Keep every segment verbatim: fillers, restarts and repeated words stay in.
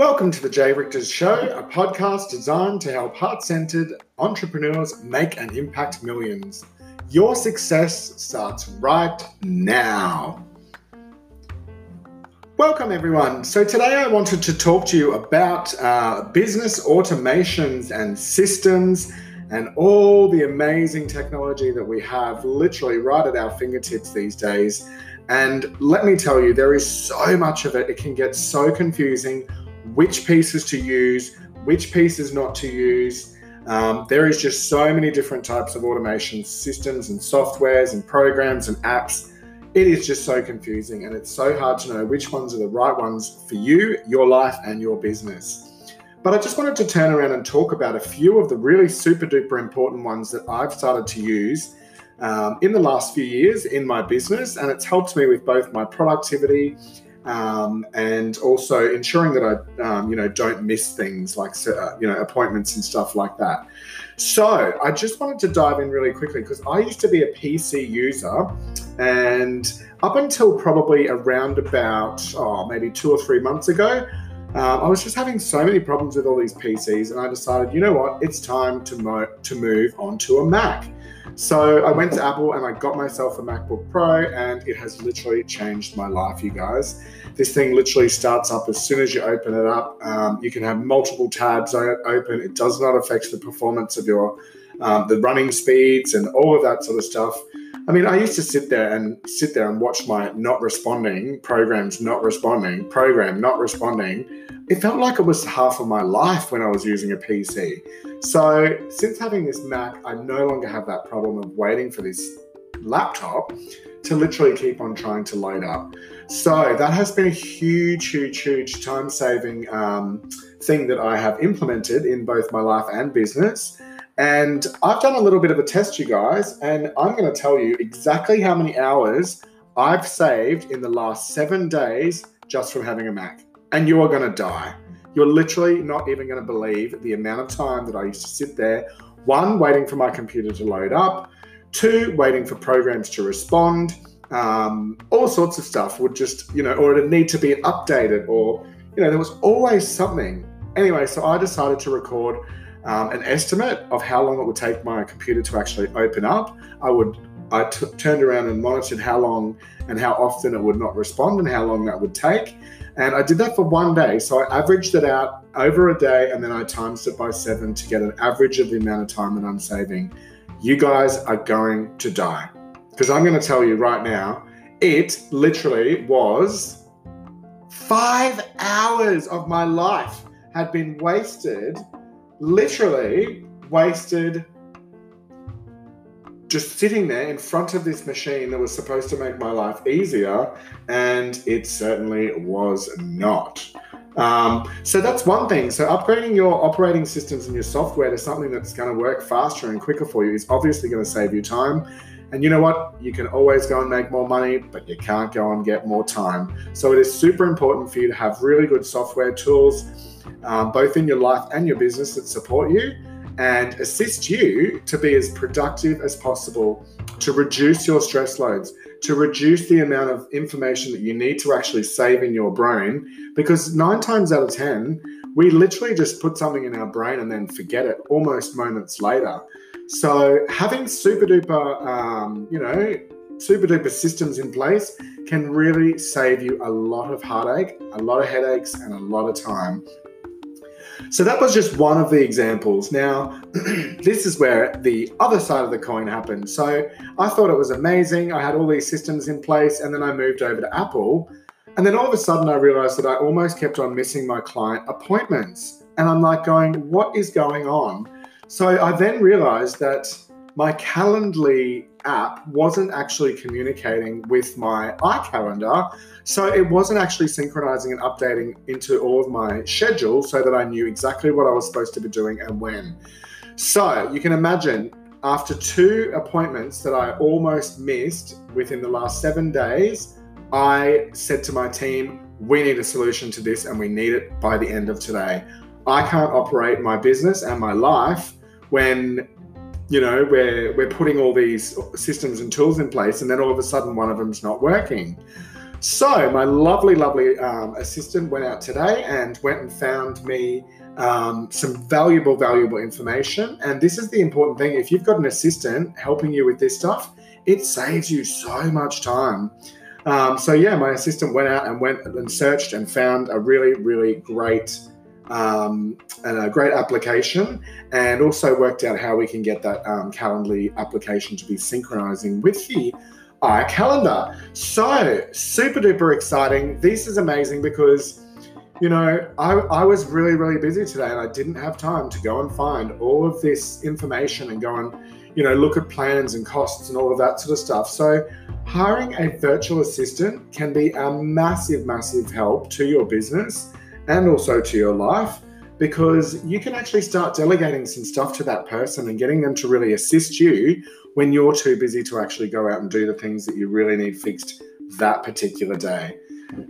Welcome to the Jay Richter's Show, a podcast designed to help heart-centered entrepreneurs make and impact millions. Your success starts right now. Welcome, everyone. So today I wanted to talk to you about uh, business automations and systems and all the amazing technology that we have literally right at our fingertips these days. And let me tell you, there is so much of it. It can get so confusing. Which pieces to use, which pieces not to use. Um, there is just so many different types of automation systems and softwares and programs and apps. It is just so confusing and it's so hard to know which ones are the right ones for you, your life and your business. But I just wanted to turn around and talk about a few of the really super duper important ones that I've started to use um, in the last few years in my business, and it's helped me with both my productivity Um, and also ensuring that I, um, you know, don't miss things like, uh, you know, appointments and stuff like that. So I just wanted to dive in really quickly because I used to be a P C user, and up until probably around about, oh, maybe two or three months ago, um, I was just having so many problems with all these P Cs, and I decided, you know what, it's time to, mo- to move onto a Mac. So I went to Apple and I got myself a MacBook Pro, and it has literally changed my life, you guys. This thing literally starts up as soon as you open it up. Um, you can have multiple tabs open. It does not affect the performance of your, um, the running speeds and all of that sort of stuff. I mean, I used to sit there and sit there and watch my not responding, programs not responding, program not responding. It felt like it was half of my life when I was using a P C. So since having this Mac, I no longer have that problem of waiting for this laptop to literally keep on trying to load up. So that has been a huge, huge, huge time-saving um, thing that I have implemented in both my life and business. And I've done a little bit of a test, you guys, and I'm going to tell you exactly how many hours I've saved in the last seven days just from having a Mac. And you are going to die. You're literally not even going to believe the amount of time that I used to sit there, one, waiting for my computer to load up, two, waiting for programs to respond, um, all sorts of stuff would just, you know, or it'd need to be updated or, you know, there was always something. Anyway, so I decided to record um, an estimate of how long it would take my computer to actually open up. I would, I t- turned around and monitored how long and how often it would not respond and how long that would take. And I did that for one day. So I averaged it out over a day and then I times it by seven to get an average of the amount of time that I'm saving. You guys are going to die. Because I'm going to tell you right now, it literally was five hours of my life had been wasted, literally wasted just sitting there in front of this machine that was supposed to make my life easier, and it certainly was not. Um, so that's one thing. So upgrading your operating systems and your software to something that's going to work faster and quicker for you is obviously going to save you time. And you know what? You can always go and make more money, but you can't go and get more time. So it is super important for you to have really good software tools, um, both in your life and your business that support you and assist you to be as productive as possible, to reduce your stress loads, to reduce the amount of information that you need to actually save in your brain. Because nine times out of ten, we literally just put something in our brain and then forget it almost moments later. So having super duper, um, you know, super duper systems in place can really save you a lot of heartache, a lot of headaches, and a lot of time. So that was just one of the examples. Now, this is where the other side of the coin happened. So I thought it was amazing. I had all these systems in place, and then I moved over to Apple. And then all of a sudden I realized that I almost kept on missing my client appointments. And I'm like going, what is going on? So I then realized that my Calendly app wasn't actually communicating with my iCalendar, so it wasn't actually synchronizing and updating into all of my schedule so that I knew exactly what I was supposed to be doing and when. So you can imagine, after two appointments that I almost missed within the last seven days, I said to my team, we need a solution to this and we need it by the end of today. I can't operate my business and my life when you know, we're, we're putting all these systems and tools in place and then all of a sudden one of them's not working. So my lovely, lovely um, assistant went out today and went and found me um, some valuable, valuable information. And this is the important thing. If you've got an assistant helping you with this stuff, it saves you so much time. Um, so yeah, my assistant went out and went and searched and found a really, really great um, and a great application, and also worked out how we can get that um, Calendly application to be synchronizing with the iCalendar. So super duper exciting. This is amazing because, you know, I, I was really, really busy today, and I didn't have time to go and find all of this information and go and, you know, look at plans and costs and all of that sort of stuff. So hiring a virtual assistant can be a massive, massive help to your business and also to your life, because you can actually start delegating some stuff to that person and getting them to really assist you when you're too busy to actually go out and do the things that you really need fixed that particular day.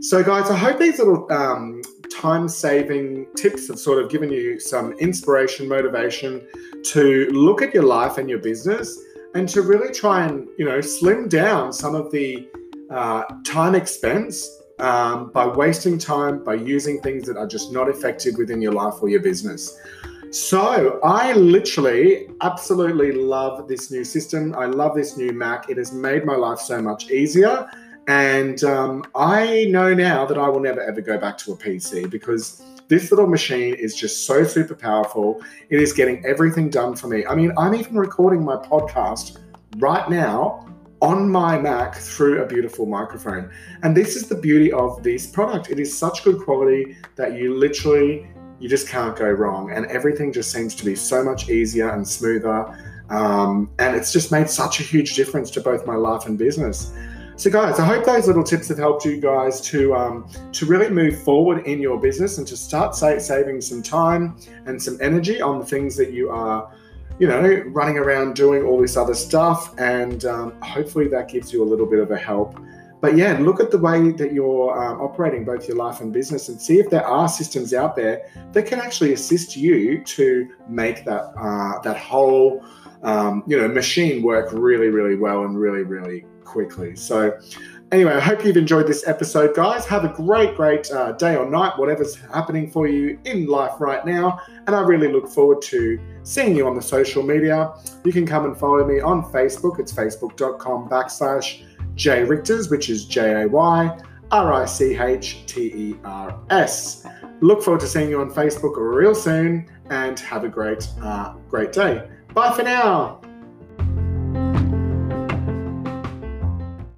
So guys, I hope these little um, time-saving tips have sort of given you some inspiration, motivation to look at your life and your business and to really try and, you know, slim down some of the uh, time expense um, by wasting time, by using things that are just not effective within your life or your business. So I literally absolutely love this new system. I love this new Mac. It has made my life so much easier. And um, I know now that I will never, ever go back to a P C, because this little machine is just so super powerful. It is getting everything done for me. I mean, I'm even recording my podcast right now on my Mac through a beautiful microphone. And this is the beauty of this product. It is such good quality that you literally... you just can't go wrong, and everything just seems to be so much easier and smoother. Um, and it's just made such a huge difference to both my life and business. So guys, I hope those little tips have helped you guys to um, to really move forward in your business and to start sa- saving some time and some energy on the things that you are, you know, running around doing all this other stuff. And um, hopefully that gives you a little bit of a help. But yeah, look at the way that you're um, operating both your life and business, and see if there are systems out there that can actually assist you to make that uh, that whole um, you know, machine work really, really well and really, really quickly. So anyway, I hope you've enjoyed this episode, guys. Have a great, great uh, day or night, whatever's happening for you in life right now. And I really look forward to seeing you on the social media. You can come and follow me on Facebook. It's facebook.com backslash. Jay Richters, which is J A Y R I C H T E R S. Look forward to seeing you on Facebook real soon, and have a great, uh, great day. Bye for now.